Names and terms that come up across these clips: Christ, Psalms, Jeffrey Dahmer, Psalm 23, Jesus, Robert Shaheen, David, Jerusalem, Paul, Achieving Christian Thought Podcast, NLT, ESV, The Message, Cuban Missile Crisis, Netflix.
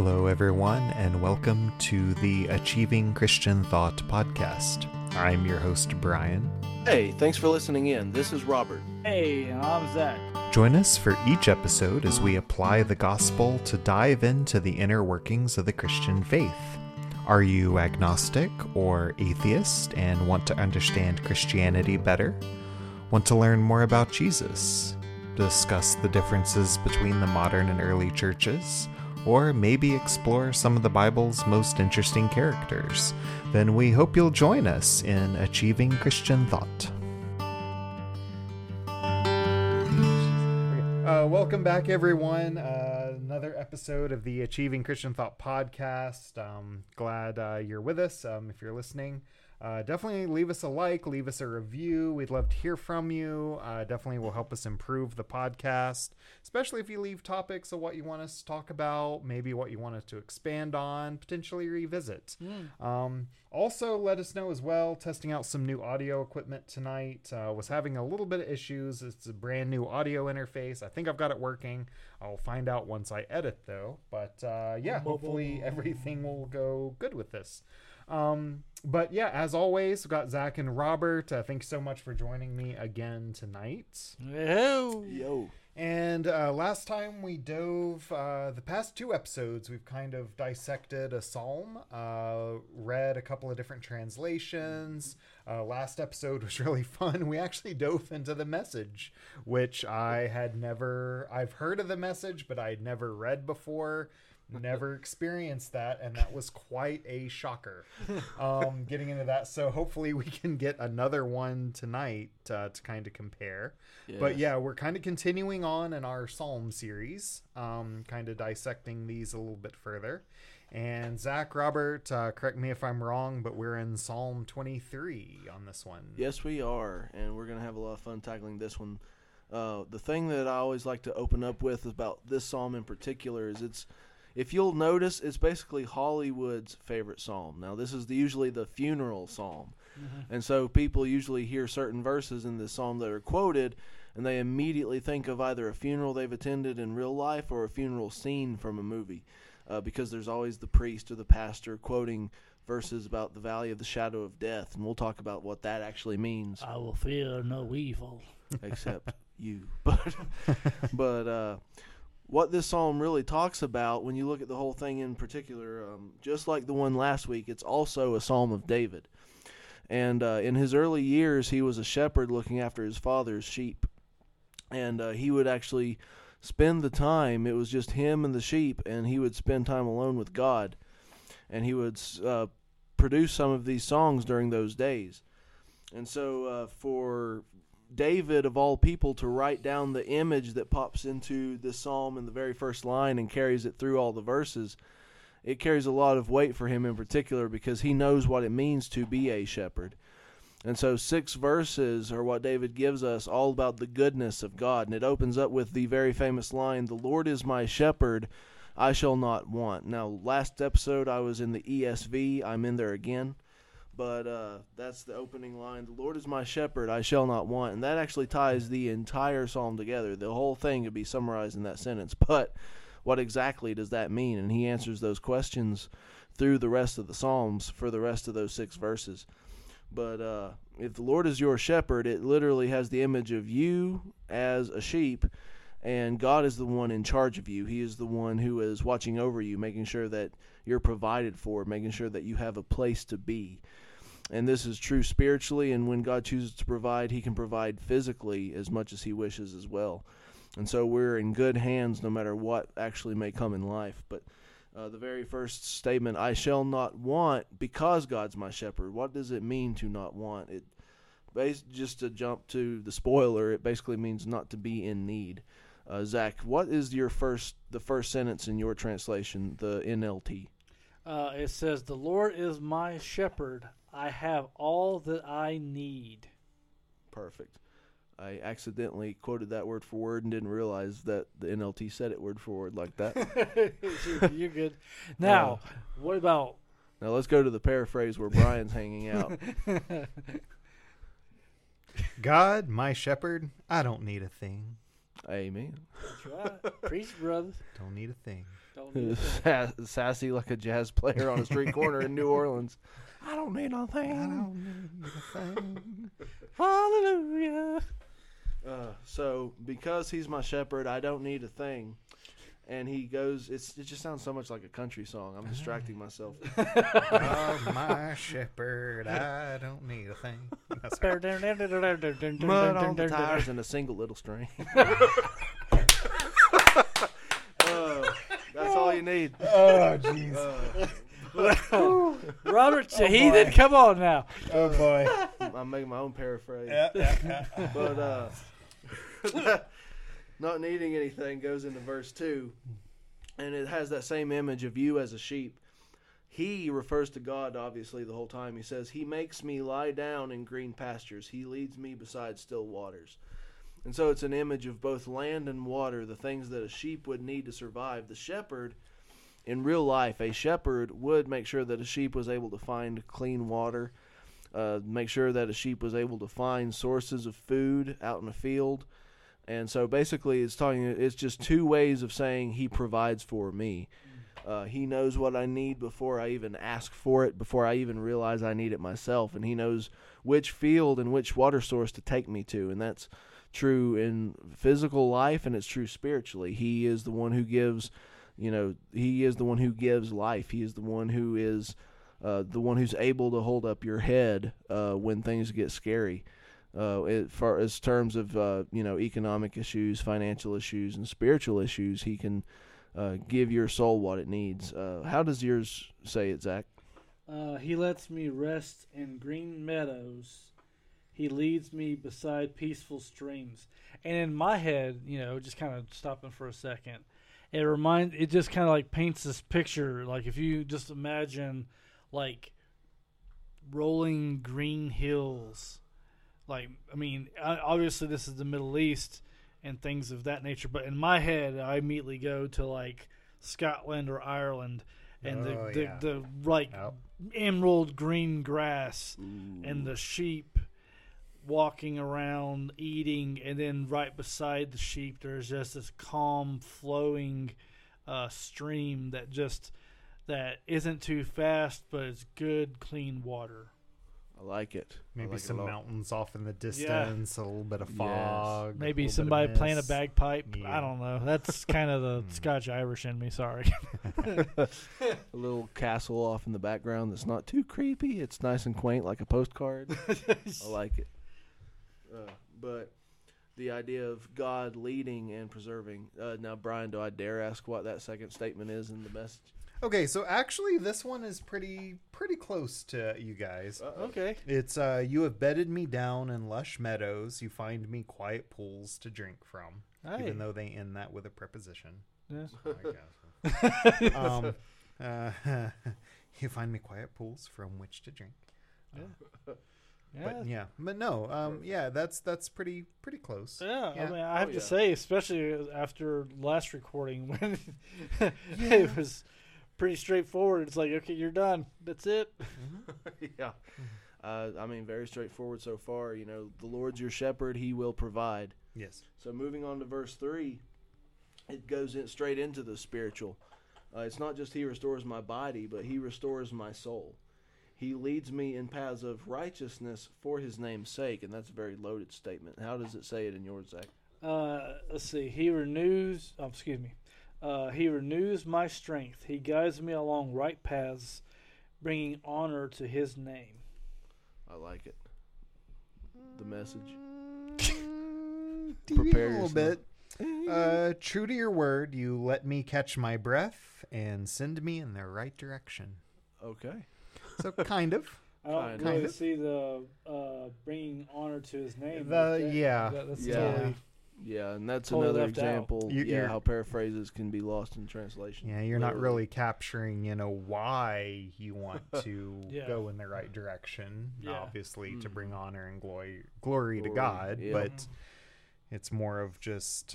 Hello everyone, and welcome to the Achieving Christian Thought Podcast. I'm your host, Brian. Hey, thanks for listening in. This is Robert. Hey, I'm Zach. Join us for each episode as we apply the gospel to dive into the inner workings of the Christian faith. Are you agnostic or atheist and want to understand Christianity better? Want to learn more about Jesus? Discuss the differences between the modern and early churches? Or maybe explore some of the Bible's most interesting characters? Then we hope you'll join us in Achieving Christian Thought. Welcome back, everyone. Another episode of the Achieving Christian Thought Podcast. Glad you're with us. If you're listening, definitely leave us a like, leave us a review. We'd love to hear from you. Definitely will help us improve the podcast, especially if you leave topics of what you want us to talk about, maybe what you want us to expand on, potentially revisit. Also, let us know as well, testing out some new audio equipment tonight. Was having a little bit of issues. It's a brand new audio interface. I think I've got it working. I'll find out once I edit, though. But yeah, hopefully everything will go good with this. But yeah, as always, we've got Zach and Robert. Thanks so much for joining me again tonight. Yo. And last time we dove, the past two episodes, we've kind of dissected a psalm, read a couple of different translations. Last episode was really fun. We actually dove into The Message, which I've heard of The Message, but I'd never read before. Never experienced that, and that was quite a shocker, getting into that. So hopefully we can get another one tonight to kind of compare. Yeah. But yeah, we're kind of continuing on in our Psalm series, kind of dissecting these a little bit further. And Zach, Robert, correct me if I'm wrong, but we're in Psalm 23 on this one. Yes, we are, and we're going to have a lot of fun tackling this one. The thing that I always like to open up with about this psalm in particular is if you'll notice, it's basically Hollywood's favorite psalm. Now, this is usually the funeral psalm. Mm-hmm. And so people usually hear certain verses in this psalm that are quoted, and they immediately think of either a funeral they've attended in real life or a funeral scene from a movie, because there's always the priest or the pastor quoting verses about the valley of the shadow of death, and we'll talk about what that actually means. I will fear no evil. Except you. But what this psalm really talks about, when you look at the whole thing in particular, just like the one last week, it's also a psalm of David. And in his early years, he was a shepherd looking after his father's sheep. And he would actually spend the time, it was just him and the sheep, and he would spend time alone with God. And he would produce some of these songs during those days. And so for David, of all people, to write down the image that pops into this psalm in the very first line and carries it through all the verses, it carries a lot of weight for him in particular because he knows what it means to be a shepherd. And so 6 verses are what David gives us all about the goodness of God, and it opens up with the very famous line, "The Lord is my shepherd, I shall not want." Now, last episode I was in the ESV, I'm in there again. But that's the opening line, "The Lord is my shepherd, I shall not want." And that actually ties the entire psalm together. The whole thing could be summarized in that sentence. But what exactly does that mean? And he answers those questions through the rest of the psalms for the rest of those 6 verses. But if the Lord is your shepherd, it literally has the image of you as a sheep, and God is the one in charge of you. He is the one who is watching over you, making sure that you're provided for, making sure that you have a place to be. And this is true spiritually, and when God chooses to provide, he can provide physically as much as he wishes as well. And so we're in good hands no matter what actually may come in life. But the very first statement, "I shall not want because God's my shepherd," what does it mean to not want? Just to jump to the spoiler, it basically means not to be in need. Zach, what is the first sentence in your translation, the NLT? It says, "The Lord is my shepherd. I have all that I need." Perfect. I accidentally quoted that word for word and didn't realize that the NLT said it word for word like that. You're good. Now, what about... Now, let's go to the paraphrase where Brian's hanging out. God, my shepherd, I don't need a thing. Amen. That's right. Preach, brother. Don't need a thing. Don't need a thing. Sassy like a jazz player on a street corner in New Orleans. I don't need a thing. I don't need a thing. Hallelujah. So because he's my shepherd, I don't need a thing. And he goes, it just sounds so much like a country song. I'm distracting myself. Oh, my shepherd, I don't need a thing. Mud on the tires and a single little string. That's all you need. Oh, jeez. Robert Shaheen, come on now. Oh, boy. I'm making my own paraphrase. Yeah. But... Not needing anything goes into verse 2, and it has that same image of you as a sheep. He refers to God, obviously, the whole time. He says, he makes me lie down in green pastures. He leads me beside still waters. And so it's an image of both land and water, the things that a sheep would need to survive. The shepherd, in real life, a shepherd would make sure that a sheep was able to find clean water, make sure that a sheep was able to find sources of food out in a field. And so basically it's just two ways of saying he provides for me. He knows what I need before I even ask for it, before I even realize I need it myself. And he knows which field and which water source to take me to. And that's true in physical life, and it's true spiritually. He is the one who gives, he is the one who gives life. He is the one who is the one who's able to hold up your head when things get scary. As terms of economic issues, financial issues, and spiritual issues, he can give your soul what it needs. How does yours say it, Zach? He lets me rest in green meadows. He leads me beside peaceful streams. And in my head, just kind of stopping for a second, it just kind of like paints this picture. Like if you just imagine like rolling green hills. Like, obviously this is the Middle East and things of that nature, but in my head, I immediately go to, Scotland or Ireland and emerald green grass. Ooh. And the sheep walking around, eating, and then right beside the sheep, there's just this calm, flowing stream that isn't too fast, but it's good, clean water. I like it. Maybe like some mountains off in the distance, a little bit of fog. Yes. Maybe somebody playing a bagpipe. Yeah. I don't know. That's kind of the Scotch-Irish in me, sorry. A little castle off in the background that's not too creepy. It's nice and quaint like a postcard. I like it. But the idea of God leading and preserving. Now, Brian, do I dare ask what that second statement is in the message? Okay, so actually this one is pretty close to you guys. Okay. It's, you have bedded me down in lush meadows. You find me quiet pools to drink from. Aye. Even though they end that with a preposition. Yeah. I guess. You find me quiet pools from which to drink. Yeah. That's pretty close. Yeah, yeah. I mean, I have to say, especially after last recording when it was... pretty straightforward. It's like, okay, you're done. That's it. Yeah. Very straightforward so far. The Lord's your shepherd. He will provide. Yes. So moving on to verse 3, it goes straight into the spiritual. It's not just he restores my body, but he restores my soul. He leads me in paths of righteousness for his name's sake. And that's a very loaded statement. How does it say it in yours, Zach? Let's see. He renews my strength. He guides me along right paths, bringing honor to his name. I like it. The message. Prepare yourself. A little bit. True to your word, you let me catch my breath and send me in the right direction. Okay. So kind of. I don't really see the bringing honor to his name. Yeah, and that's another example. How paraphrases can be lost in translation. Yeah, you're not really capturing, why you want to go in the right direction. Yeah. Obviously, to bring honor and glory to God, but it's more of just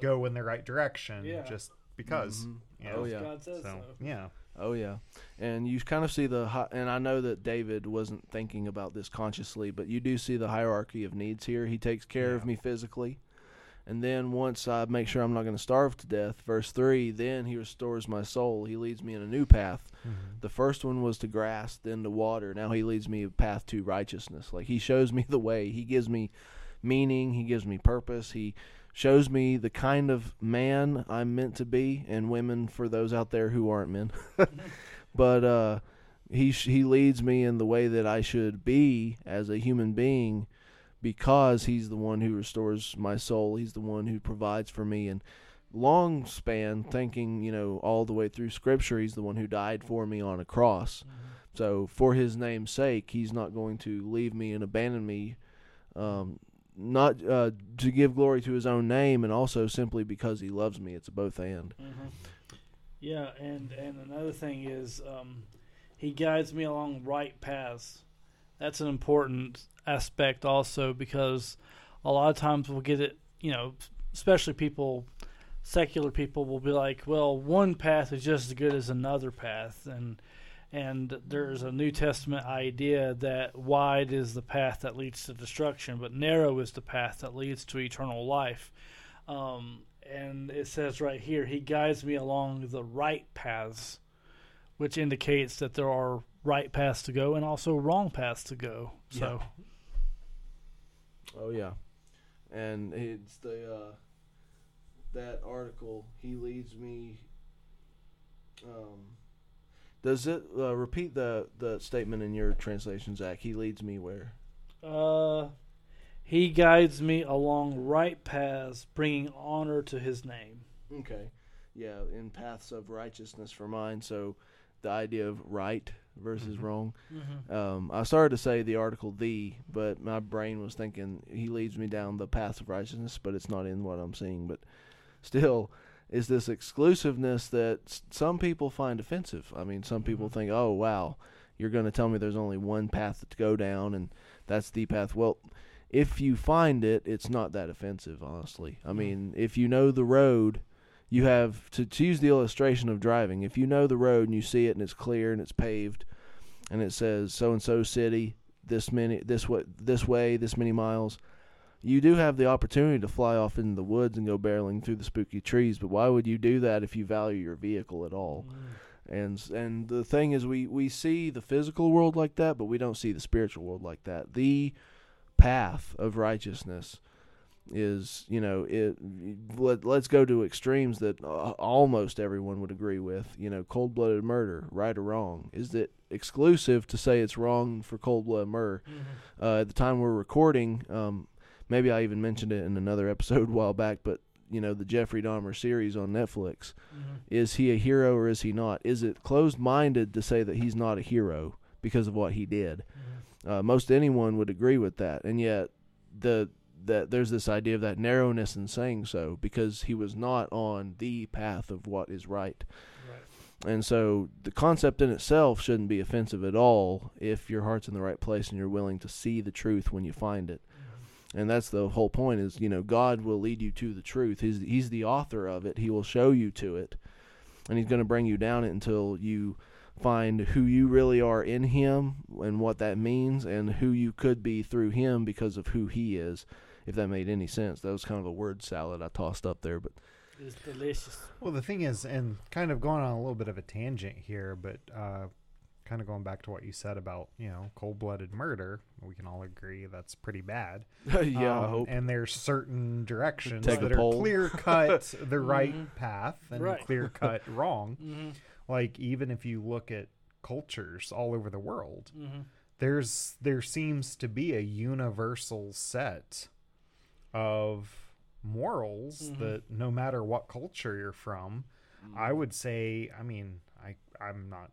go in the right direction, just because. Mm-hmm. God says so. Yeah, Oh, yeah. And you kind of see and I know that David wasn't thinking about this consciously, but you do see the hierarchy of needs here. He takes care of me physically. And then once I make sure I'm not going to starve to death, verse 3, then he restores my soul. He leads me in a new path. Mm-hmm. The first one was to grass, then to water. Now he leads me a path to righteousness. Like, he shows me the way. He gives me meaning. He gives me purpose. He shows me the kind of man I'm meant to be, and women for those out there who aren't men. But he leads me in the way that I should be as a human being, because he's the one who restores my soul. He's the one who provides for me. And long span thinking, all the way through Scripture, he's the one who died for me on a cross. Mm-hmm. So for his name's sake, he's not going to leave me and abandon me, not to give glory to his own name, and also simply because he loves me. It's a both and. Mm-hmm. Yeah, and another thing is he guides me along right paths. That's an important aspect also, because a lot of times we'll get it, especially people, secular people will be like, well, one path is just as good as another path. And there's a New Testament idea that wide is the path that leads to destruction, but narrow is the path that leads to eternal life. And it says right here, he guides me along the right paths, which indicates that there are right paths to go and also wrong paths to go. So. Yeah. Oh, yeah. And it's the that article, he leads me... does it repeat the statement in your translation, Zach? He leads me where? He guides me along right paths, bringing honor to his name. Okay. Yeah, in paths of righteousness for mine. So the idea of right versus wrong. Mm-hmm. I started to say the article "the," but my brain was thinking he leads me down the paths of righteousness, but it's not in what I'm seeing. But still... is this exclusiveness that some people find offensive. I mean, some people think, oh, wow, you're going to tell me there's only one path to go down, and that's the path. Well, if you find it, it's not that offensive, honestly. I mean, if you know the road, you have to use the illustration of driving. If you know the road and you see it and it's clear and it's paved and it says so-and-so city, this way, this many miles, you do have the opportunity to fly off into the woods and go barreling through the spooky trees, but why would you do that if you value your vehicle at all? And the thing is, we see the physical world like that, but we don't see the spiritual world like that. The path of righteousness is, let's go to extremes that almost everyone would agree with. Cold-blooded murder, right or wrong, is that exclusive to say it's wrong for cold-blooded murder? Mm-hmm. At the time we're recording, maybe I even mentioned it in another episode a while back, but, the Jeffrey Dahmer series on Netflix, is he a hero or is he not? Is it closed-minded to say that he's not a hero because of what he did? Mm-hmm. Most anyone would agree with that, and yet there's this idea of that narrowness in saying so, because he was not on the path of what is right. Right. And so the concept in itself shouldn't be offensive at all if your heart's in the right place and you're willing to see the truth when you find it. And that's the whole point is, God will lead you to the truth. He's the author of it. He will show you to it. And he's going to bring you down it until you find who you really are in him and what that means and who you could be through him because of who he is, if that made any sense. That was kind of a word salad I tossed up there. But it's delicious. Well, the thing is, and kind of going on a little bit of a tangent here, but kind of going back to what you said about, cold-blooded murder, we can all agree that's pretty bad. Yeah, I hope. And there's certain directions that are clear-cut the right path and clear-cut wrong. Mm-hmm. Like, even if you look at cultures all over the world, there seems to be a universal set of morals that no matter what culture you're from, I would say, I'm not...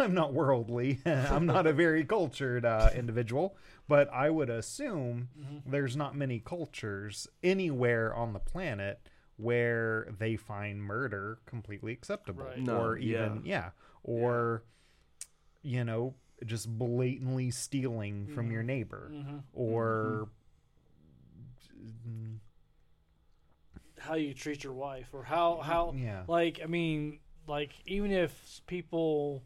I'm not worldly. I'm not a very cultured individual, but I would assume there's not many cultures anywhere on the planet where they find murder completely acceptable, just blatantly stealing from your neighbor, or how you treat your wife, or how like, like, even if people,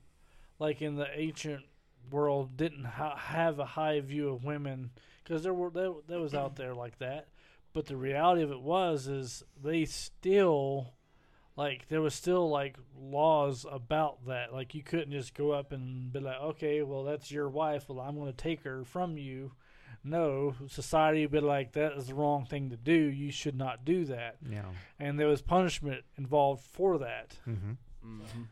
like, in the ancient world didn't have a high view of women, because there were that was out there like that, but the reality of it was is they still, like, there was still, like, laws about that. Like, you couldn't just go up and be like, okay, well, that's your wife, well, I'm going to take her from you. No, society would be like, that is the wrong thing to do. You should not do that. Yeah. And there was punishment involved for that. Mm-hmm. Mm-hmm.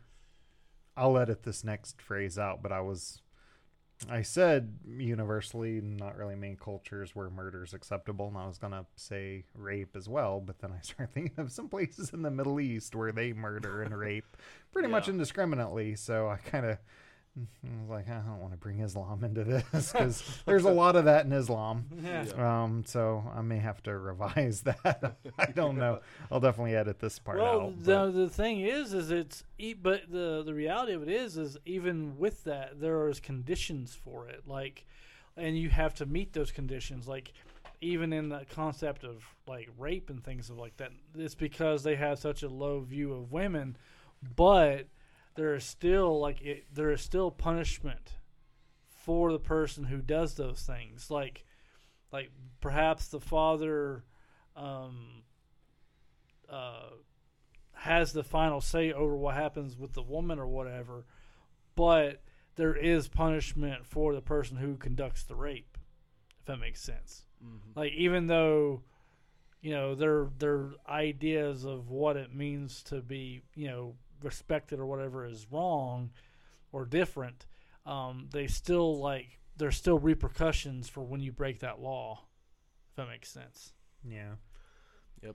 I'll edit this next phrase out, but I said universally, not really many cultures where murder is acceptable, and I was going to say rape as well, but then I started thinking of some places in the Middle East where they murder and rape pretty much indiscriminately, so I kind of was like, I don't want to bring Islam into this, because there's a lot of that in Islam. Yeah. So I may have to revise that. I don't know. I'll definitely edit this part out. The thing is it's, but the reality of it is even with that, there is conditions for it. Like, and you have to meet those conditions. Like, even in the concept of, like, rape and things like that, it's because they have such a low view of women, but there is still there is still punishment for the person who does those things. Like perhaps the father has the final say over what happens with the woman or whatever, but there is punishment for the person who conducts the rape. If that makes sense. Mm-hmm. Like, even though, you know, their ideas of what it means to be, you know, respected or whatever is wrong or different, they still, like, there's still repercussions for when you break that law, if that makes sense. Yeah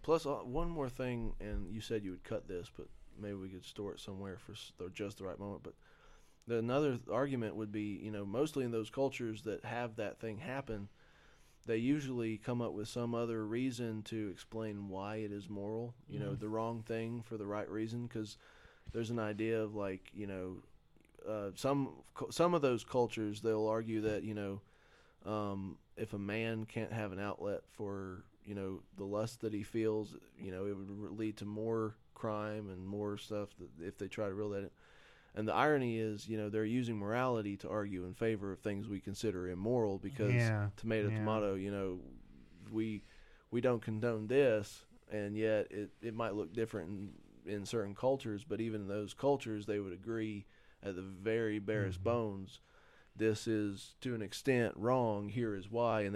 Plus one more thing, and you said you would cut this, but maybe we could store it somewhere for just the right moment, but another argument would be, you know, mostly in those cultures that have that thing happen, they usually come up with some other reason to explain why it is moral, you know, the wrong thing for the right reason, because there's an idea of, like, you know, some of those cultures, they'll argue that, you know, if a man can't have an outlet for, you know, the lust that he feels, you know, it would lead to more crime and more stuff if they try to reel that in. And the irony is, you know, they're using morality to argue in favor of things we consider immoral, because tomato, you know, we don't condone this, and yet it might look different in certain cultures, but even in those cultures, they would agree at the very barest bones, this is to an extent wrong, here is why, and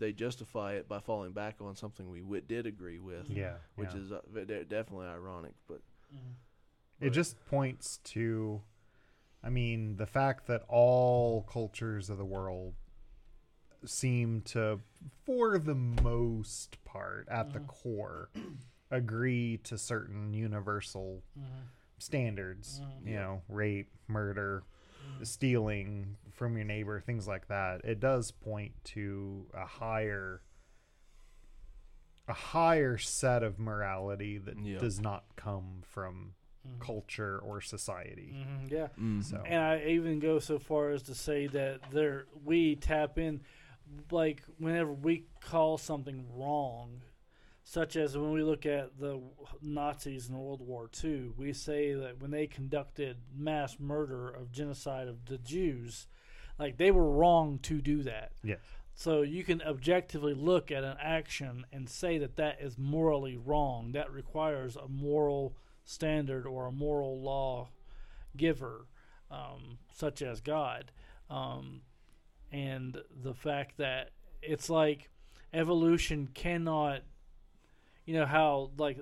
they justify it by falling back on something we did agree with, which is definitely ironic, but... Mm-hmm. It just points to, I mean, the fact that all cultures of the world seem to, for the most part, at the core, agree to certain universal standards, you know, rape, murder, stealing from your neighbor, things like that. It does point to a higher set of morality that does not come from culture or society. So, and I even go so far as to say that we tap in, like, whenever we call something wrong, such as when we look at the Nazis in World War II, we say that when they conducted mass murder of genocide of the Jews, like, they were wrong to do that. Yes. So you can objectively look at an action and say that that is morally wrong. That requires a moral standard or a moral law giver, such as God, and the fact that it's like evolution cannot, you know, how, like,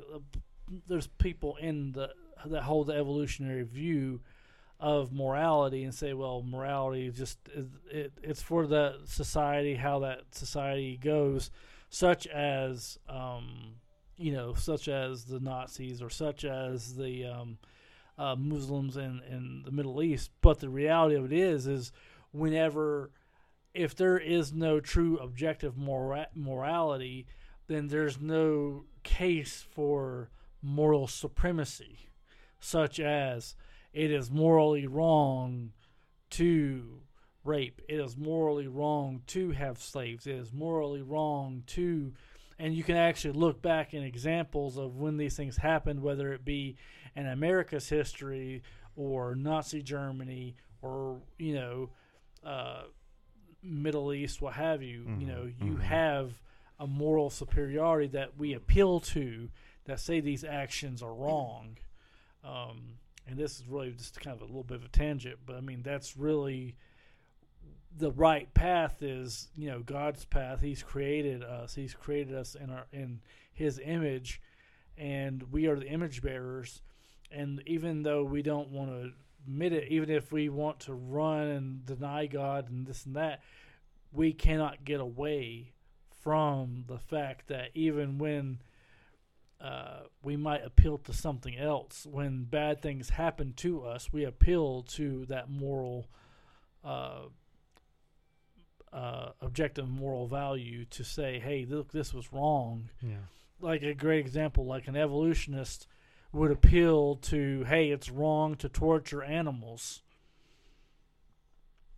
there's people in that hold the evolutionary view of morality and say, well, morality is just it's for the society, how that society goes, such as you know, such as the Nazis or such as the Muslims in the Middle East. But the reality of it is whenever, if there is no true objective morality, then there's no case for moral supremacy, such as it is morally wrong to rape, it is morally wrong to have slaves, it is morally wrong to... And you can actually look back in examples of when these things happened, whether it be in America's history or Nazi Germany or, you know, Middle East, what have you. Mm-hmm. You know, you have a moral superiority that we appeal to that say these actions are wrong. And this is really just kind of a little bit of a tangent, but I mean, that's really the right path is, you know, God's path. He's created us. He's created us in his image, and we are the image bearers. And even though we don't want to admit it, even if we want to run and deny God and this and that, we cannot get away from the fact that even when we might appeal to something else, when bad things happen to us, we appeal to that moral, objective moral value to say, hey, look, this was wrong. Yeah. Like a great example, like an evolutionist would appeal to, hey, it's wrong to torture animals.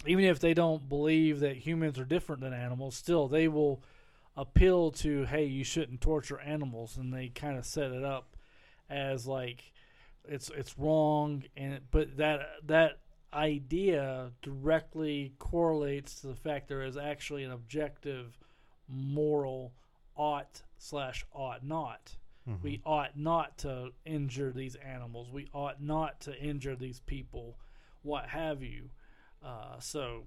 Even if they don't believe that humans are different than animals, still they will appeal to, hey, you shouldn't torture animals, and they kind of set it up as like it's wrong, and but that idea directly correlates to the fact there is actually an objective moral ought/ought not. Mm-hmm. We ought not to injure these animals. We ought not to injure these people, what have you. So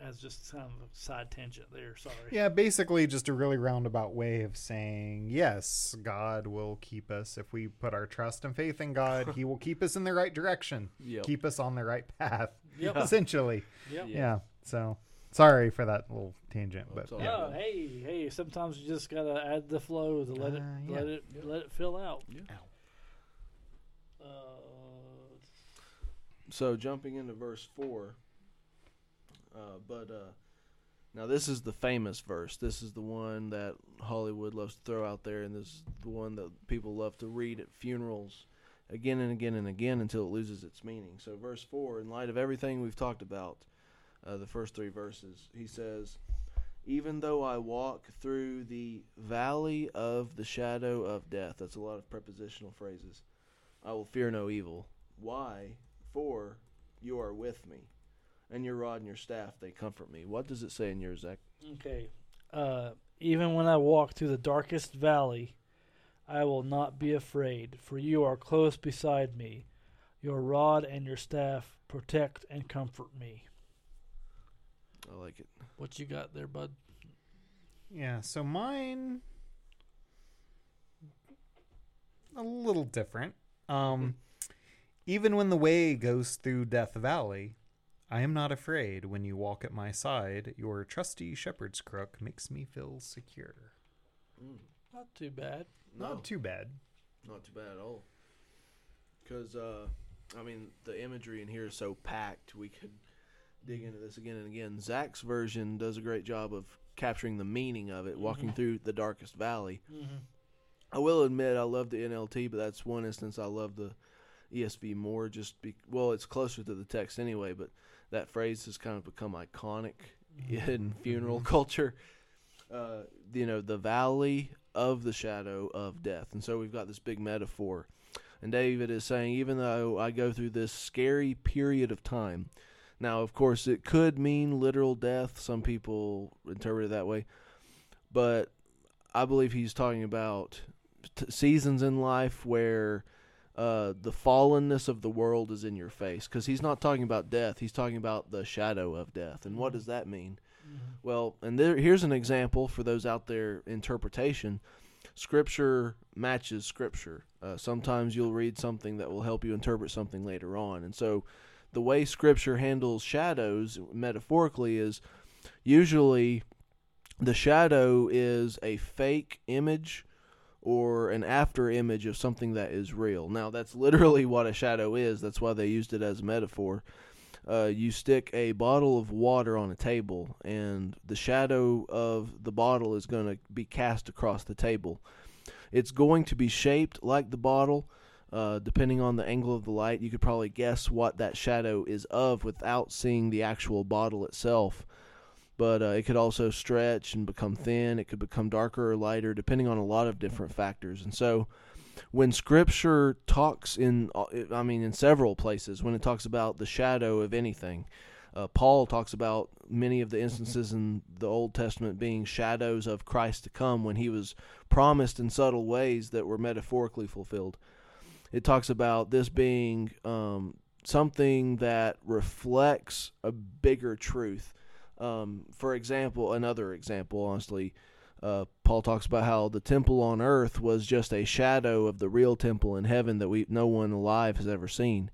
that's just kind of a side tangent there. Sorry. Yeah, basically just a really roundabout way of saying, yes, God will keep us. If we put our trust and faith in God, he will keep us in the right direction. Yep. Keep us on the right path, essentially. Yep. Yeah, so sorry for that little tangent. But yeah. Oh, hey, sometimes you just got to add the flow to let it fill out. Yeah. So jumping into verse 4. Now this is the famous verse. This is the one that Hollywood loves to throw out there, and this is the one that people love to read at funerals again and again and again until it loses its meaning. So verse 4, in light of everything we've talked about, the first three verses, he says, even though I walk through the valley of the shadow of death, that's a lot of prepositional phrases, I will fear no evil. Why? For you are with me. And your rod and your staff, they comfort me. What does it say in yours, Zach? Okay. Even when I walk through the darkest valley, I will not be afraid, for you are close beside me. Your rod and your staff protect and comfort me. I like it. What you got there, bud? Yeah, so mine, a little different. Even when the way goes through Death Valley, I am not afraid when you walk at my side. Your trusty shepherd's crook makes me feel secure. Mm. Not too bad. No. Not too bad. Not too bad at all. Because, I mean, the imagery in here is so packed. We could dig into this again and again. Zach's version does a great job of capturing the meaning of it, walking through the darkest valley. Mm-hmm. I will admit I love the NLT, but that's one instance I love the ESV more. Well, it's closer to the text anyway, but that phrase has kind of become iconic in funeral culture. You know, the valley of the shadow of death. And so we've got this big metaphor. And David is saying, even though I go through this scary period of time. Now, of course, it could mean literal death. Some people interpret it that way. But I believe he's talking about seasons in life where the fallenness of the world is in your face, because he's not talking about death. He's talking about the shadow of death. And what does that mean? Mm-hmm. Well, and here's an example for those out there interpretation. Scripture matches scripture. Sometimes you'll read something that will help you interpret something later on. And so the way scripture handles shadows metaphorically is usually the shadow is a fake image or an after image of something that is real. Now, that's literally what a shadow is. That's why they used it as a metaphor. You stick a bottle of water on a table, and the shadow of the bottle is going to be cast across the table. It's going to be shaped like the bottle. Depending on the angle of the light, you could probably guess what that shadow is of without seeing the actual bottle itself. but it could also stretch and become thin. It could become darker or lighter, depending on a lot of different factors. And so when Scripture talks in several places, when it talks about the shadow of anything, Paul talks about many of the instances in the Old Testament being shadows of Christ to come when he was promised in subtle ways that were metaphorically fulfilled. It talks about this being something that reflects a bigger truth. For example, another example, honestly, Paul talks about how the temple on earth was just a shadow of the real temple in heaven that no one alive has ever seen.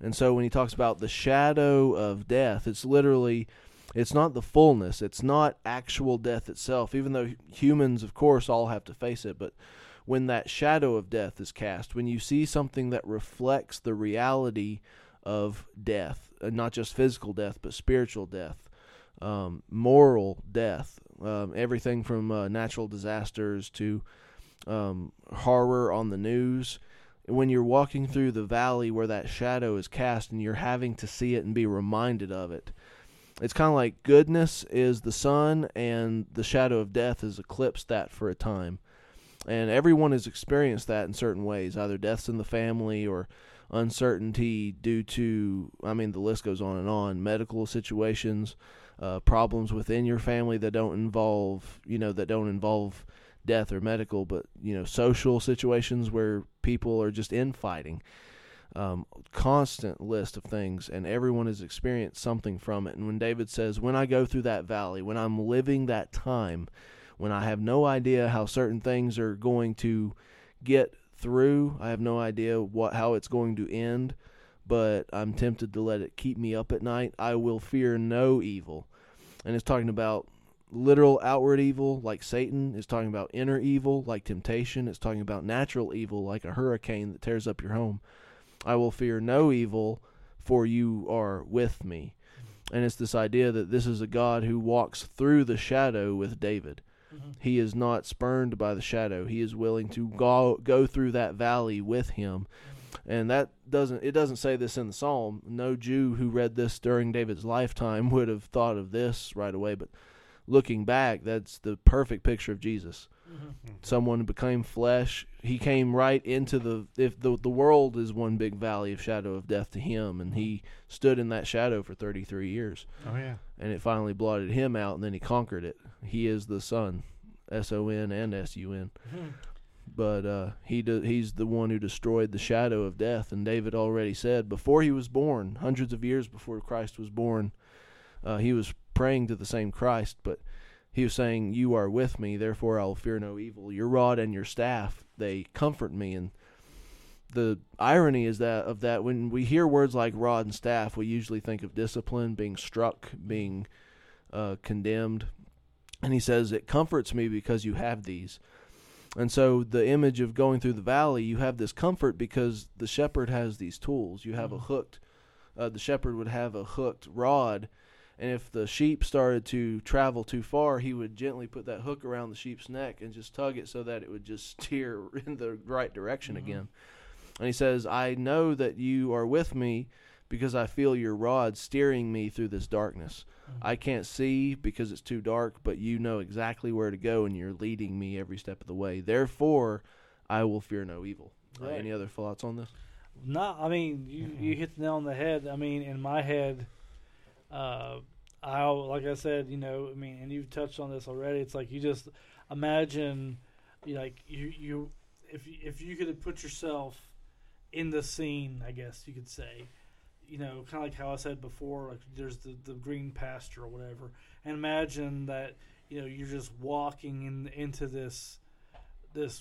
And so when he talks about the shadow of death, it's literally, it's not the fullness. It's not actual death itself, even though humans, of course, all have to face it. But when that shadow of death is cast, when you see something that reflects the reality of death, not just physical death, but spiritual death, moral death, everything from natural disasters to horror on the news. When you're walking through the valley where that shadow is cast and you're having to see it and be reminded of it, it's kind of like goodness is the sun and the shadow of death has eclipsed that for a time. And everyone has experienced that in certain ways, either deaths in the family or uncertainty due to, the list goes on and on, medical situations, problems within your family that don't involve death or medical, but, social situations where people are just infighting, constant list of things, and everyone has experienced something from it. And when David says, when I go through that valley, when I'm living that time, when I have no idea how certain things are going to get through, I have no idea how it's going to end, but I'm tempted to let it keep me up at night, I will fear no evil. And it's talking about literal outward evil like Satan. It's talking about inner evil like temptation. It's talking about natural evil like a hurricane that tears up your home. I will fear no evil, for you are with me. And it's this idea that this is a God who walks through the shadow with David. He is not spurned by the shadow. He is willing to go through that valley with him. And it doesn't say this in the Psalm. No Jew who read this during David's lifetime would have thought of this right away. But looking back, that's the perfect picture of Jesus. Mm-hmm. Someone became flesh. He came right into the world is one big valley of shadow of death to him. And he stood in that shadow for 33 years. Oh, yeah. And it finally blotted him out, and then he conquered it. He is the Son, S-O-N and S-U-N. Mm-hmm. But he's the one who destroyed the shadow of death. And David already said, before he was born, hundreds of years before Christ was born, he was praying to the same Christ, but he was saying, you are with me, therefore I will fear no evil. Your rod and your staff, they comfort me. And the irony is that when we hear words like rod and staff, we usually think of discipline, being struck, being condemned. And he says, it comforts me because you have these. And so the image of going through the valley, you have this comfort because the shepherd has these tools. You have a hooked, the shepherd would have a hooked rod. And if the sheep started to travel too far, he would gently put that hook around the sheep's neck and just tug it so that it would just steer in the right direction mm-hmm. again. And he says, I know that you are with me because I feel your rod steering me through this darkness. Mm-hmm. I can't see because it's too dark, but you know exactly where to go, and you're leading me every step of the way. Therefore, I will fear no evil. Right. Any other thoughts on this? No, you hit the nail on the head. In my head, and you've touched on this already. It's like you just imagine, if you could have put yourself in the scene, I guess you could say, kind of like how I said before, like there's the green pasture or whatever, and imagine that you're just walking into this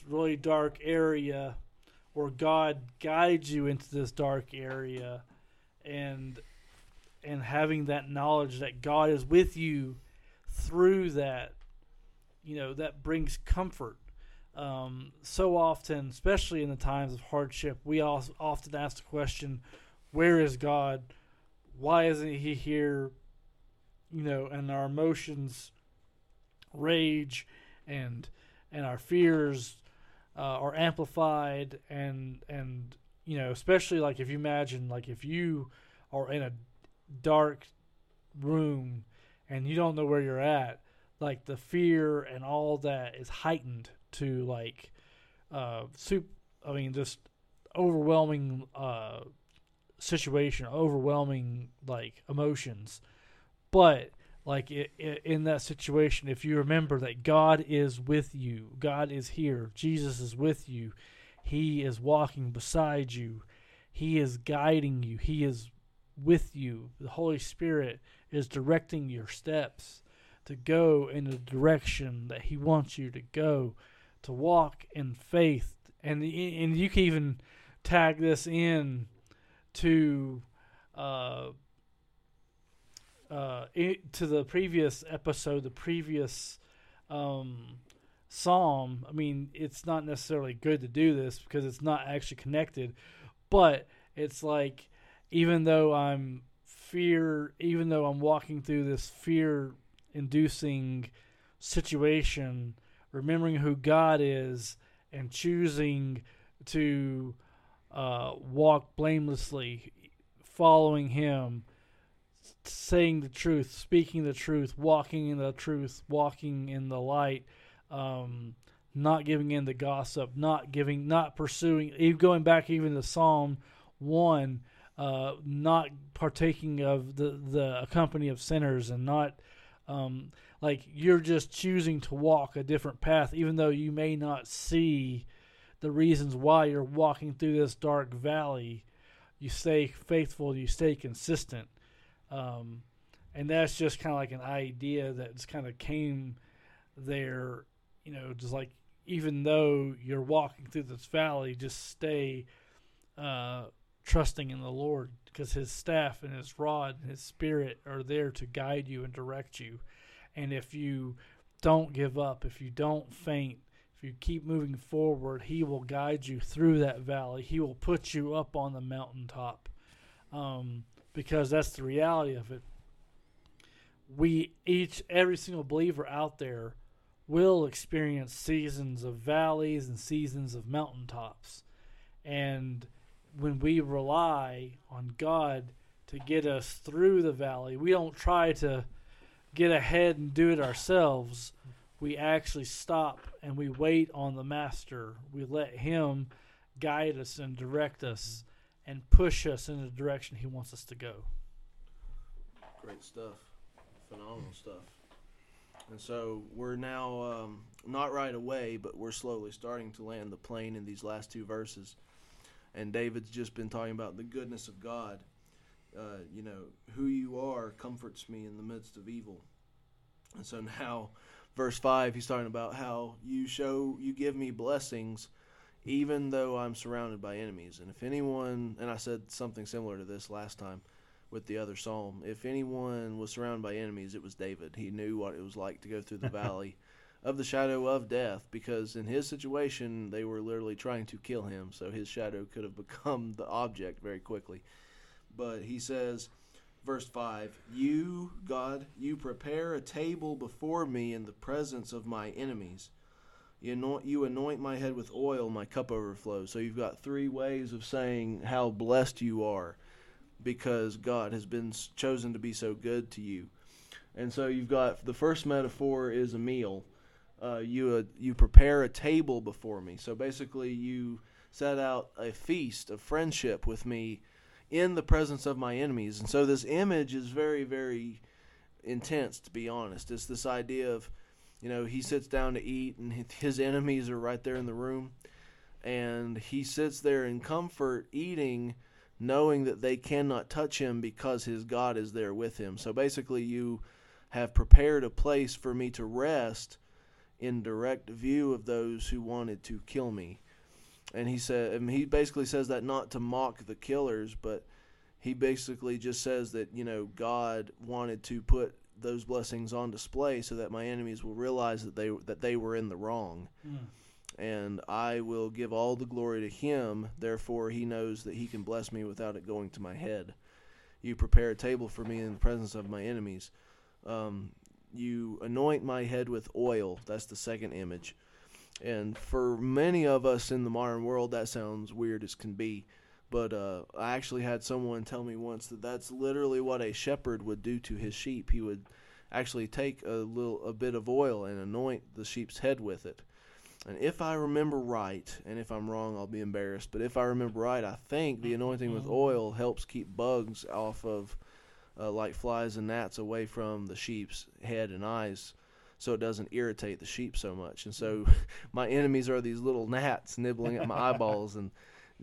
really dark area, or God guides you into this dark area, and having that knowledge that God is with you through that, that brings comfort. So often, especially in the times of hardship, we also often ask the question, where is God? Why isn't he here? And our emotions, rage, and our fears are amplified. And, especially like if you imagine, like if you are in a dark room and you don't know where you're at, like the fear and all that is heightened to like just overwhelming situation, overwhelming like emotions. But like in that situation, if you remember that God is with you, God is here, Jesus is with you, He is walking beside you, He is guiding you, He is with you. The Holy Spirit is directing your steps to go in the direction that He wants you to go, to walk in faith. And you can even tag this in to to the previous episode, the previous psalm. I mean, it's not necessarily good to do this because it's not actually connected, but it's like, even though I'm walking through this fear-inducing situation, remembering who God is and choosing to walk blamelessly, following Him, saying the truth, speaking the truth, walking in the truth, walking in the light, not giving in to gossip, not pursuing, even going back even to Psalm 1, not partaking of the company of sinners, and not you're just choosing to walk a different path, even though you may not see the reasons why you're walking through this dark valley. You stay faithful, you stay consistent. And that's just kind of like an idea that just kind of came there, you know, just like, even though you're walking through this valley, just stay trusting in the Lord, because His staff and His rod and His Spirit are there to guide you and direct you. And if you don't give up, if you don't faint, if you keep moving forward, He will guide you through that valley. He will put you up on the mountaintop, because that's the reality of it. Every single believer out there will experience seasons of valleys and seasons of mountaintops. And when we rely on God to get us through the valley, we don't try to get ahead and do it ourselves. We actually stop and we wait on the Master. We let Him guide us and direct us and push us in the direction He wants us to go. Great stuff. Phenomenal stuff. And so we're now, not right away, but we're slowly starting to land the plane in these last two verses. And David's just been talking about the goodness of God. Who you are comforts me in the midst of evil. And so now, verse 5, he's talking about how you give me blessings even though I'm surrounded by enemies. And if anyone, and I said something similar to this last time with the other psalm, if anyone was surrounded by enemies, it was David. He knew what it was like to go through the valley of the shadow of death, because in his situation, they were literally trying to kill him, so his shadow could have become the object very quickly. But he says, verse 5, You, God, you prepare a table before me in the presence of my enemies. You anoint my head with oil, my cup overflows. So you've got three ways of saying how blessed you are, because God has been chosen to be so good to you. And so you've got, the first metaphor is a meal. You prepare a table before me. So basically you set out a feast of friendship with me in the presence of my enemies. And so this image is very, very intense, to be honest. It's this idea of, he sits down to eat and his enemies are right there in the room. And he sits there in comfort eating, knowing that they cannot touch him because his God is there with him. So basically you have prepared a place for me to rest in direct view of those who wanted to kill me. And he basically says that not to mock the killers, but he basically just says that, God wanted to put those blessings on display so that my enemies will realize that they were in the wrong. Mm. And I will give all the glory to Him. Therefore, He knows that He can bless me without it going to my head. You prepare a table for me in the presence of my enemies. You anoint my head with oil. That's the second image. And for many of us in the modern world, that sounds weird as can be. But I actually had someone tell me once that's literally what a shepherd would do to his sheep. He would actually take a bit of oil and anoint the sheep's head with it. And if I remember right, and if I'm wrong, I'll be embarrassed, but if I remember right, I think the anointing with oil helps keep bugs off of, like flies and gnats, away from the sheep's head and eyes, so it doesn't irritate the sheep so much. And so my enemies are these little gnats nibbling at my eyeballs, and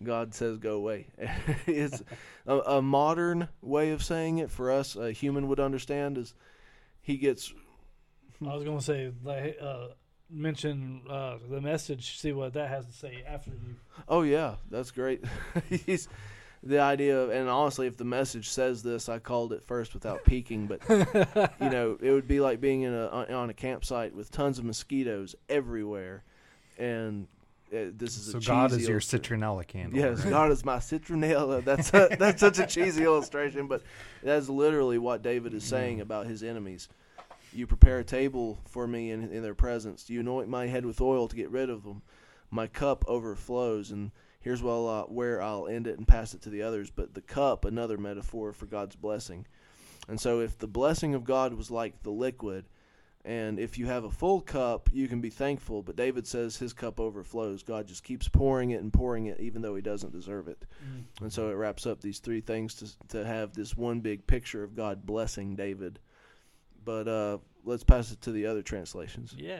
God says, go away. It's a modern way of saying it for us. A human would understand is he gets. I was going to say, mention The Message, see what that has to say after you. Oh, yeah, that's great. He's the idea of, and honestly, if The Message says this, I called it first without peeking, but you know, it would be like being in on a campsite with tons of mosquitoes everywhere, and this is so a cheesy. So God is your citronella candle. Yes, right? God is my citronella. That's such a cheesy illustration, but that's literally what David is saying about his enemies. You prepare a table for me in their presence. You anoint my head with oil to get rid of them. My cup overflows, and here's where I'll end it and pass it to the others. But the cup, another metaphor for God's blessing. And so if the blessing of God was like the liquid, and if you have a full cup, you can be thankful. But David says his cup overflows. God just keeps pouring it, even though he doesn't deserve it. Mm-hmm. And so it wraps up these three things to have this one big picture of God blessing David. But let's pass it to the other translations. Yeah.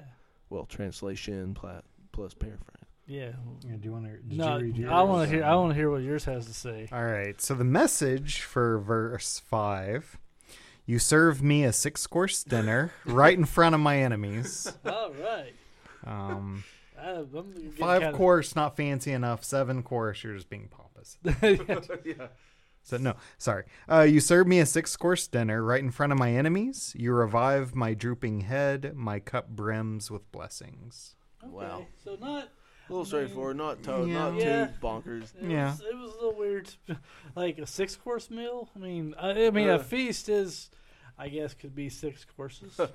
Well, translation plus paraphrase. Yeah. Do you want to? I want to hear what yours has to say. All right. So The Message for verse 5: you serve me a 6-course dinner right in front of my enemies. All right. 5-course, not fancy enough. 7-course, you're just being pompous. Yeah. So no, sorry. You serve me a 6-course dinner right in front of my enemies. You revive my drooping head. My cup brims with blessings. Okay, wow. So not. A little straightforward, not too bonkers. It was a little weird, like a 6-course meal. I mean, a feast is, I guess, could be 6 courses. I mean,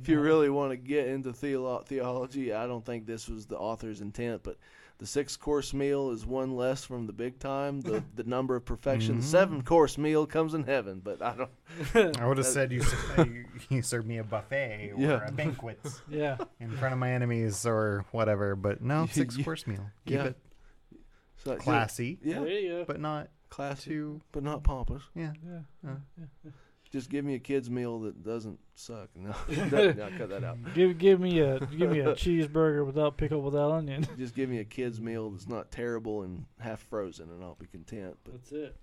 if you really want to get into theology, I don't think this was the author's intent. But the 6-course meal is one less from the big time. The number of perfection. Mm-hmm. 7-course meal comes in heaven. But I don't. I would have said you served me a buffet or a banquet. Yeah. In front of my enemies or whatever. But no, 6-course meal. Keep it so classy. Yeah. There you go. But not classy. Too, but not pompous. Yeah. Just give me a kid's meal that doesn't suck. No, cut that out. Give me a cheeseburger without pickle, without onion. Just give me a kid's meal that's not terrible and half frozen, and I'll be content. But. That's it.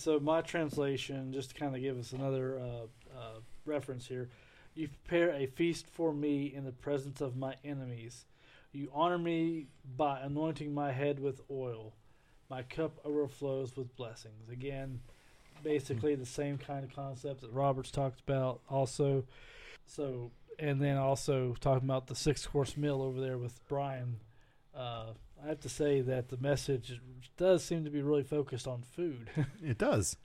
So my translation, just to kind of give us another reference here, you prepare a feast for me in the presence of my enemies. You honor me by anointing my head with oil. My cup overflows with blessings. Again, basically the same kind of concept that Robert's talked about also. So, and then also talking about the 6-course meal over there with Brian. I have to say that The Message does seem to be really focused on food. It does.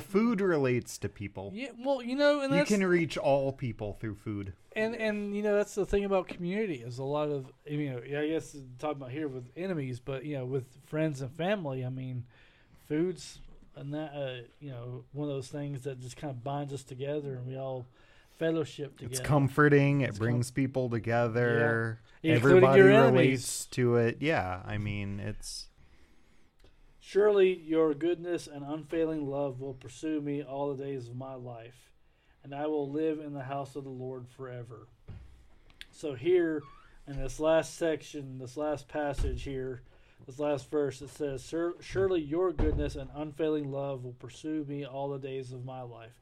Food relates to people. Yeah. Well, and you can reach all people through food. And that's the thing about community is a lot of, I guess talking about here with enemies, but, with friends and family, food's, and that, one of those things that just kind of binds us together, and we all fellowship together. It's comforting. It brings people together. Yeah. Everybody relates to it. Yeah, it's... Surely your goodness and unfailing love will pursue me all the days of my life, and I will live in the house of the Lord forever. So here, in this last section, this last passage here, this last verse, it says, surely your goodness and unfailing love will pursue me all the days of my life.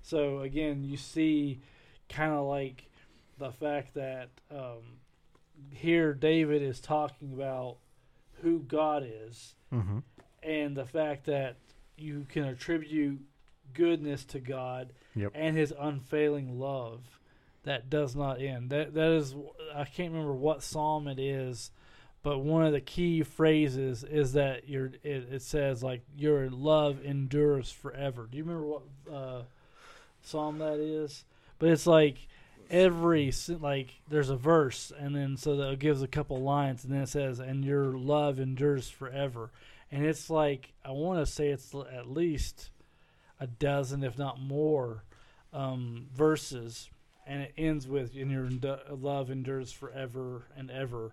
So, again, you see kind of like the fact that here David is talking about who God is, mm-hmm. and the fact that you can attribute goodness to God, yep. and his unfailing love that does not end. That is, I can't remember what psalm it is, but one of the key phrases is that it says, like, your love endures forever. Do you remember what psalm that is? But it's like there's a verse, and then so that it gives a couple lines, and then it says, and your love endures forever. And it's like, I want to say it's at least a dozen, if not more, verses, and it ends with, and your love endures forever and ever.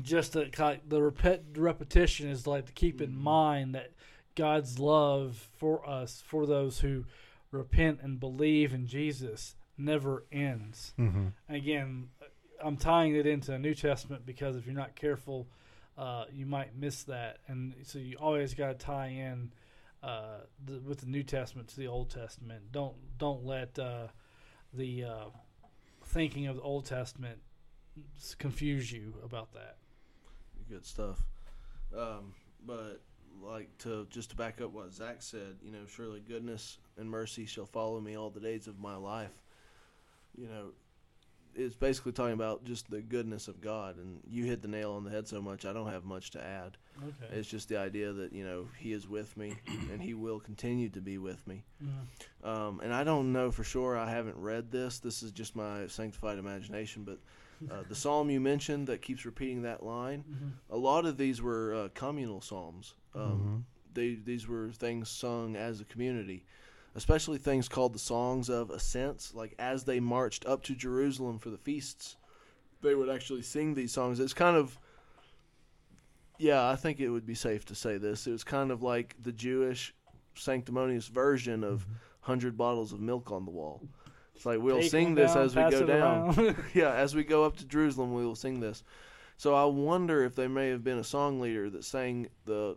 Just the repetition is like to keep in mind that God's love for us, for those who repent and believe in Jesus, never ends. Mm-hmm. Again, I'm tying it into the New Testament because if you're not careful, you might miss that. And so you always got to tie in with the New Testament to the Old Testament. Don't let the thinking of the Old Testament confuse you about that. Good stuff. But like to back up what Zach said, you know, surely goodness and mercy shall follow me all the days of my life. You know, it's basically talking about just the goodness of God, and you hit the nail on the head so much I don't have much to add. Okay. It's just the idea that, you know, he is with me and he will continue to be with me. Mm-hmm. And I don't know for sure, I haven't read this. This is just my sanctified imagination, but the psalm you mentioned that keeps repeating that line, mm-hmm. a lot of these were communal psalms. Mm-hmm. These were things sung as a community, especially things called the songs of ascents. Like as they marched up to Jerusalem for the feasts, they would actually sing these songs. It's kind of, I think it would be safe to say this. It was kind of like the Jewish sanctimonious version of 100 bottles of milk on the wall. It's like, we'll sing this as we go down. As we go up to Jerusalem, we will sing this. So I wonder if there may have been a song leader that sang the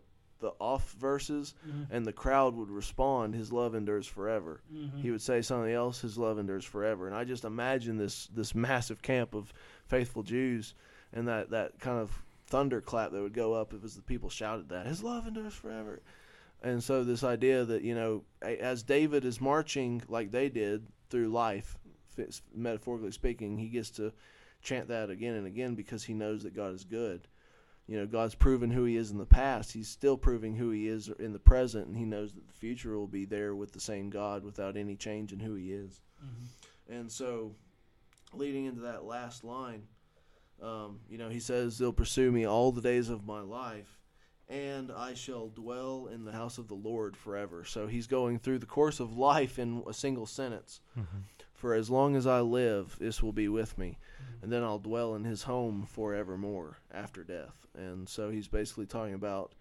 off verses, mm-hmm. and the crowd would respond, his love endures forever. Mm-hmm. He would say something else, his love endures forever. And I just imagine this massive camp of faithful Jews and that kind of thunderclap that would go up if it was the people shouted that, his love endures forever. And so this idea that, you know, as David is marching like they did through life, metaphorically speaking, he gets to chant that again and again because he knows that God is good. You know, God's proven who he is in the past. He's still proving who he is in the present, and he knows that the future will be there with the same God without any change in who he is. Mm-hmm. And so leading into that last line, you know, he says, they'll pursue me all the days of my life, and I shall dwell in the house of the Lord forever. So he's going through the course of life in a single sentence. Mm-hmm. For as long as I live, this will be with me. And then I'll dwell in his home forevermore after death. And so he's basically talking about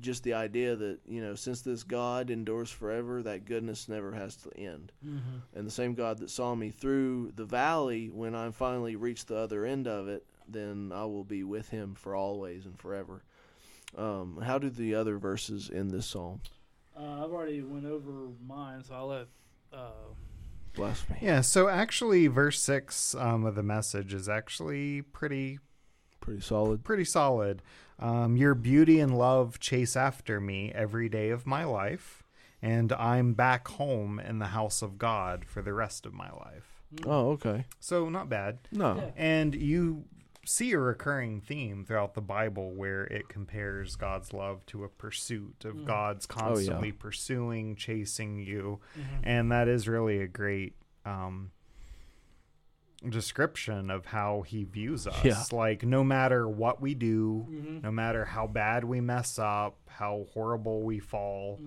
just the idea that, you know, since this God endures forever, that goodness never has to end. Mm-hmm. And the same God that saw me through the valley, when I finally reach the other end of it, then I will be with him for always and forever. How do the other verses in this psalm? I've already went over mine, so I'll let... Bless me. Yeah, so actually verse 6 of the Message is actually pretty solid. Pretty solid. Your beauty and love chase after me every day of my life, and I'm back home in the house of God for the rest of my life. Oh, okay. So not bad. No. Yeah. And you see a recurring theme throughout the Bible where it compares God's love to a pursuit of God's constantly pursuing, chasing you. Mm-hmm. And that is really a great description of how he views us. Yeah. Like no matter what we do, no matter how bad we mess up, how horrible we fall,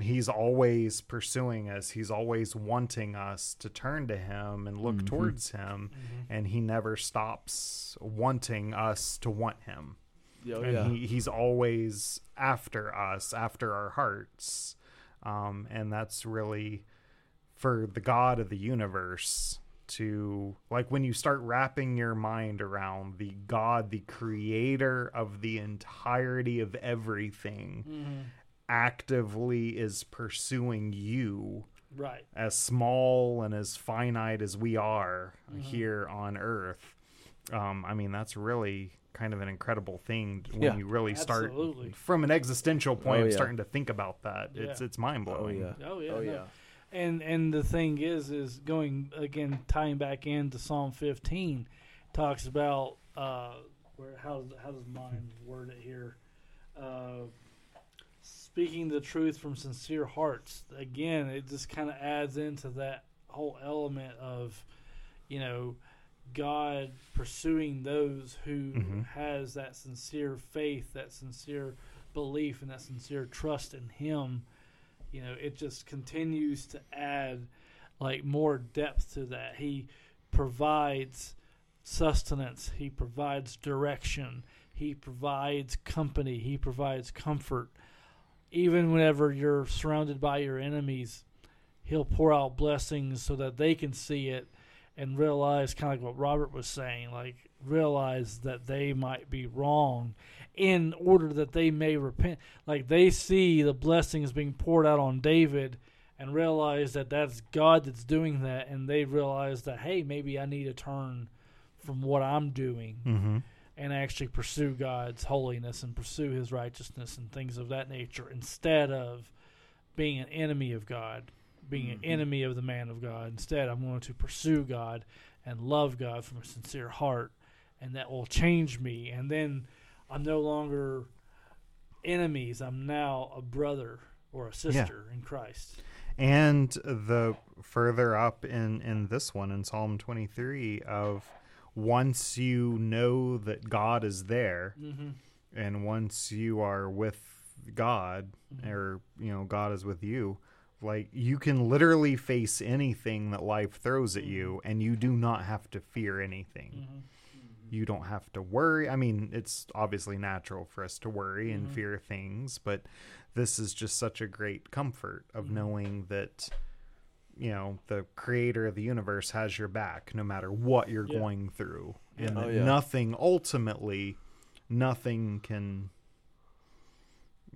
he's always pursuing us. He's always wanting us to turn to him and look towards him. Mm-hmm. And he never stops wanting us to want him. He's always after us, after our hearts. And that's really for the God of the universe to, like, when you start wrapping your mind around the God, the creator of the entirety of everything, actively is pursuing you, right? As small and as finite as we are here on earth. I mean, that's really kind of an incredible thing when you really start from an existential point of starting to think about that. It's mind blowing. And the thing is going again, tying back into Psalm 15, talks about where how does mine word it here? Speaking the truth from sincere hearts. Again, it just kind of adds into that whole element of, you know, God pursuing those who has that sincere faith, that sincere belief, and that sincere trust in him. you know, it just continues to add like more depth to that. He provides sustenance. He provides direction. He provides company. He provides comfort. Even whenever you're surrounded by your enemies, he'll pour out blessings so that they can see it and realize, kind of like what Robert was saying, like realize that they might be wrong in order that they may repent. Like they see the blessings being poured out on David and realize that that's God that's doing that, and they realize that, hey, maybe I need to turn from what I'm doing and actually pursue God's holiness and pursue his righteousness and things of that nature, instead of being an enemy of God, being an enemy of the man of God. Instead, I'm going to pursue God and love God from a sincere heart, and that will change me. And then I'm no longer enemies. I'm now a brother or a sister in Christ. And the further up in this one, in Psalm 23, of once you know that God is there, and once you are with God, or, you know, God is with you, like you can literally face anything that life throws at you, and you do not have to fear anything. You don't have to worry. I mean, it's obviously natural for us to worry and fear things, but this is just such a great comfort of knowing that, you know, the creator of the universe has your back no matter what you're going through. And that nothing, ultimately, nothing can,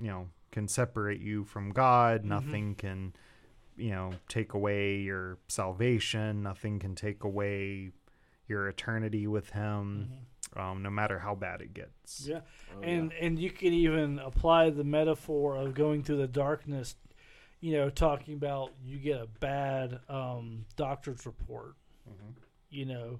you know, can separate you from God. Nothing can, you know, take away your salvation. Nothing can take away your eternity with him, no matter how bad it gets. And you can even apply the metaphor of going through the darkness, you know, talking about you get a bad doctor's report. You know,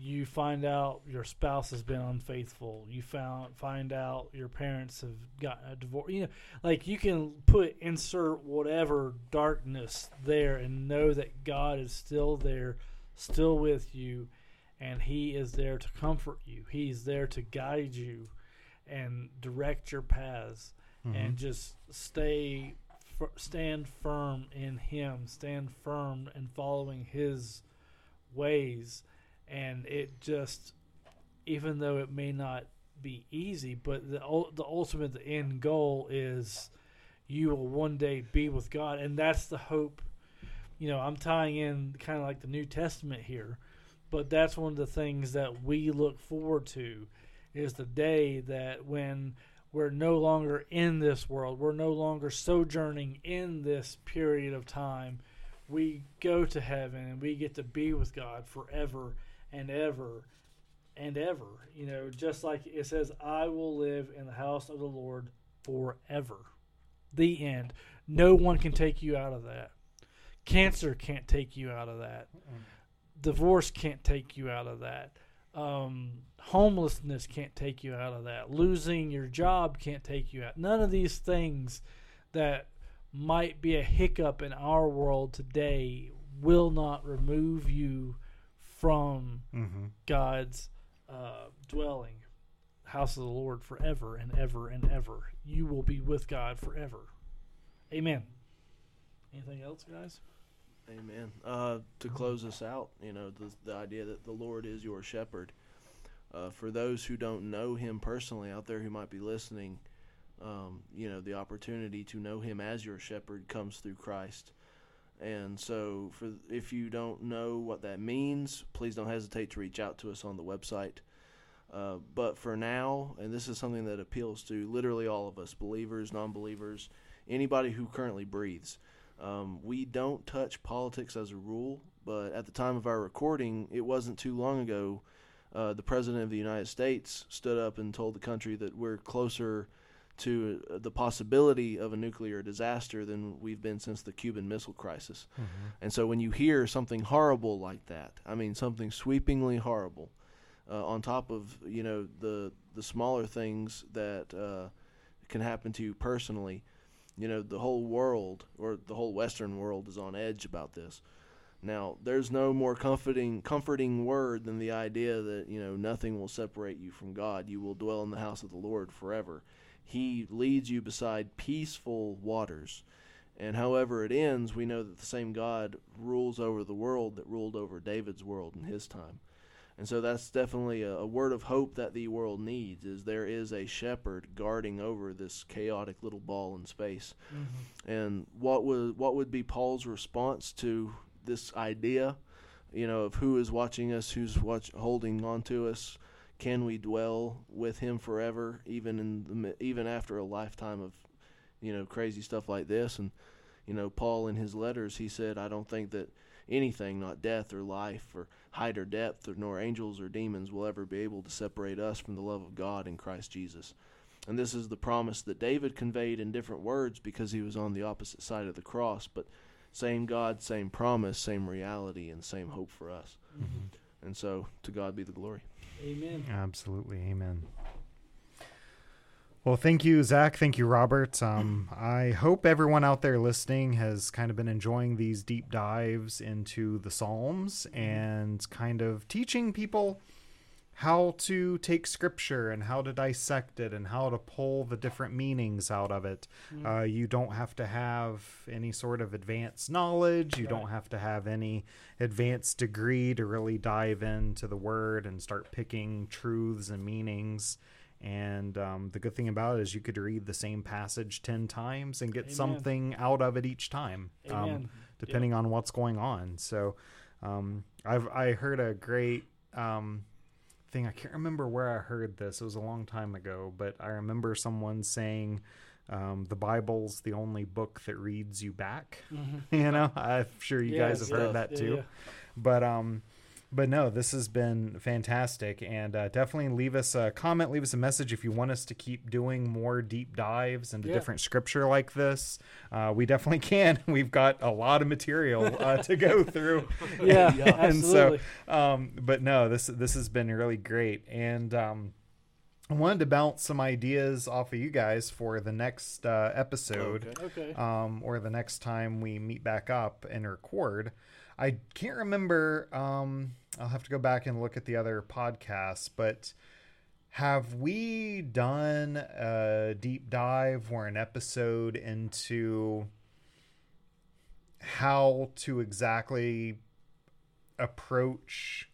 you find out your spouse has been unfaithful. You find out your parents have gotten a divorce. You know, like you can insert whatever darkness there and know that God is still there, still with you, and he is there to comfort you. He's there to guide you and direct your paths, and just stand firm in him, stand firm in following his ways. And it just, even though it may not be easy, but the ultimate, the end goal is you will one day be with God. And that's the hope. You know, I'm tying in kind of like the New Testament here, but that's one of the things that we look forward to, is the day that when we're no longer in this world, we're no longer sojourning in this period of time, we go to heaven and we get to be with God forever and ever and ever. You know, just like it says, I will live in the house of the Lord forever. The end. No one can take you out of that. Cancer can't take you out of that. Divorce can't take you out of that. Homelessness can't take you out of that. Losing your job can't take you out. None of these things that might be a hiccup in our world today will not remove you from God's dwelling, house of the Lord, forever and ever and ever. You will be with God forever. Amen. Anything else, guys? Amen. To close us out, you know, the idea that the Lord is your shepherd. For those who don't know him personally out there who might be listening, you know, the opportunity to know him as your shepherd comes through Christ. And so if you don't know what that means, please don't hesitate to reach out to us on the website. But for now, and this is something that appeals to literally all of us, believers, non-believers, anybody who currently breathes. We don't touch politics as a rule, but at the time of our recording, it wasn't too long ago, the President of the United States stood up and told the country that we're closer to the possibility of a nuclear disaster than we've been since the Cuban Missile Crisis. And so when you hear something horrible like that, I mean something sweepingly horrible, on top of, you know, the smaller things that can happen to you personally, you know, the whole world, or the whole Western world, is on edge about this. Now, there's no more comforting word than the idea that, you know, nothing will separate you from God. You will dwell in the house of the Lord forever. He leads you beside peaceful waters. And however it ends, we know that the same God rules over the world that ruled over David's world in his time. And so that's definitely a word of hope that the world needs, is there is a shepherd guarding over this chaotic little ball in space. Mm-hmm. And what would be Paul's response to this idea, of who is watching us, holding on to us? Can we dwell with him forever, even after a lifetime of, crazy stuff like this? And, Paul in his letters, he said, I don't think that anything, not death or life or height or depth, nor angels or demons will ever be able to separate us from the love of God in Christ Jesus. And this is the promise that David conveyed in different words because he was on the opposite side of the cross, but same God, same promise, same reality, and same hope for us. Mm-hmm. And so to God be the glory. Amen. Absolutely. Amen. Well, thank you, Zach. Thank you, Robert. I hope everyone out there listening has kind of been enjoying these deep dives into the Psalms and kind of teaching people how to take Scripture and how to dissect it and how to pull the different meanings out of it. Yeah. You don't have to have any sort of advanced knowledge. You don't have to have any advanced degree to really dive into the Word and start picking truths and meanings. And the good thing about it is you could read the same passage 10 times and get something out of it each time, depending on what's going on. So I heard a great thing. I can't remember where I heard this. It was a long time ago, but I remember someone saying the Bible's the only book that reads you back. Mm-hmm. I'm sure you guys have heard that too. Yeah. But no, this has been fantastic, and definitely leave us a comment, leave us a message if you want us to keep doing more deep dives into different Scripture like this. We definitely can. We've got a lot of material to go through. Absolutely. So, but no, this has been really great, and I wanted to bounce some ideas off of you guys for the next episode, or the next time we meet back up and record. I can't remember, I'll have to go back and look at the other podcasts, but have we done a deep dive or an episode into how to exactly approach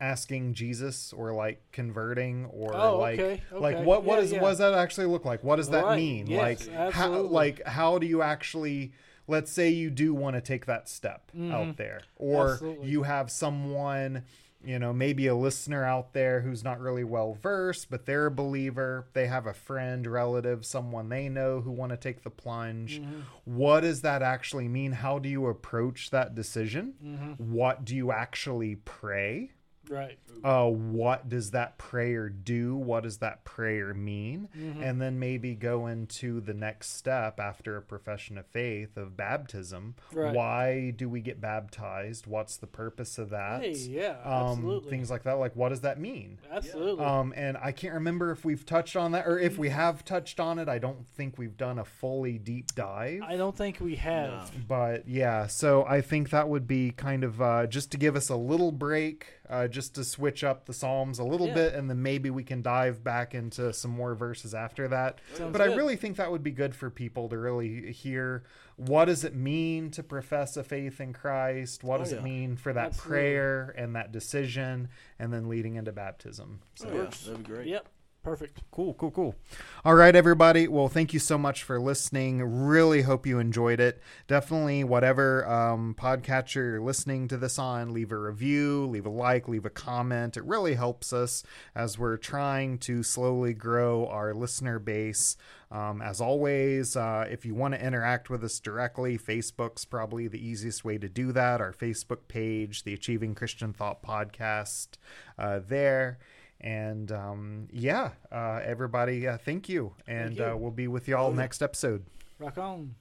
asking Jesus or like converting or like what does that actually look like? What does that mean? Yes, like how do you actually... Let's say you do want to take that step out there, or you have someone, maybe a listener out there who's not really well versed, but they're a believer. They have a friend, relative, someone they know who want to take the plunge. Mm-hmm. What does that actually mean? How do you approach that decision? Mm-hmm. What do you actually pray? Right. What does that prayer do? What does that prayer mean? Mm-hmm. And then maybe go into the next step after a profession of faith of baptism. Right. Why do we get baptized? What's the purpose of that? Hey, yeah, absolutely. Things like that. Like, what does that mean? Absolutely. And I can't remember if we've touched on that, or if we have touched on it. I don't think we've done a fully deep dive. I don't think we have. No. But yeah, so I think that would be kind of just to give us a little break. Just to switch up the Psalms a little bit, and then maybe we can dive back into some more verses after that. Sounds good. I really think that would be good for people to really hear, what does it mean to profess a faith in Christ? What does it mean for that prayer and that decision, and then leading into baptism? So that'd be great. Yep. Perfect. Cool. All right, everybody. Well, thank you so much for listening. Really hope you enjoyed it. Definitely, whatever podcatcher you're listening to this on, leave a review, leave a like, leave a comment. It really helps us as we're trying to slowly grow our listener base. As always, if you want to interact with us directly, Facebook's probably the easiest way to do that. Our Facebook page, the Achieving Christian Thought Podcast, there. And everybody, thank you. We'll be with y'all next episode. Rock on.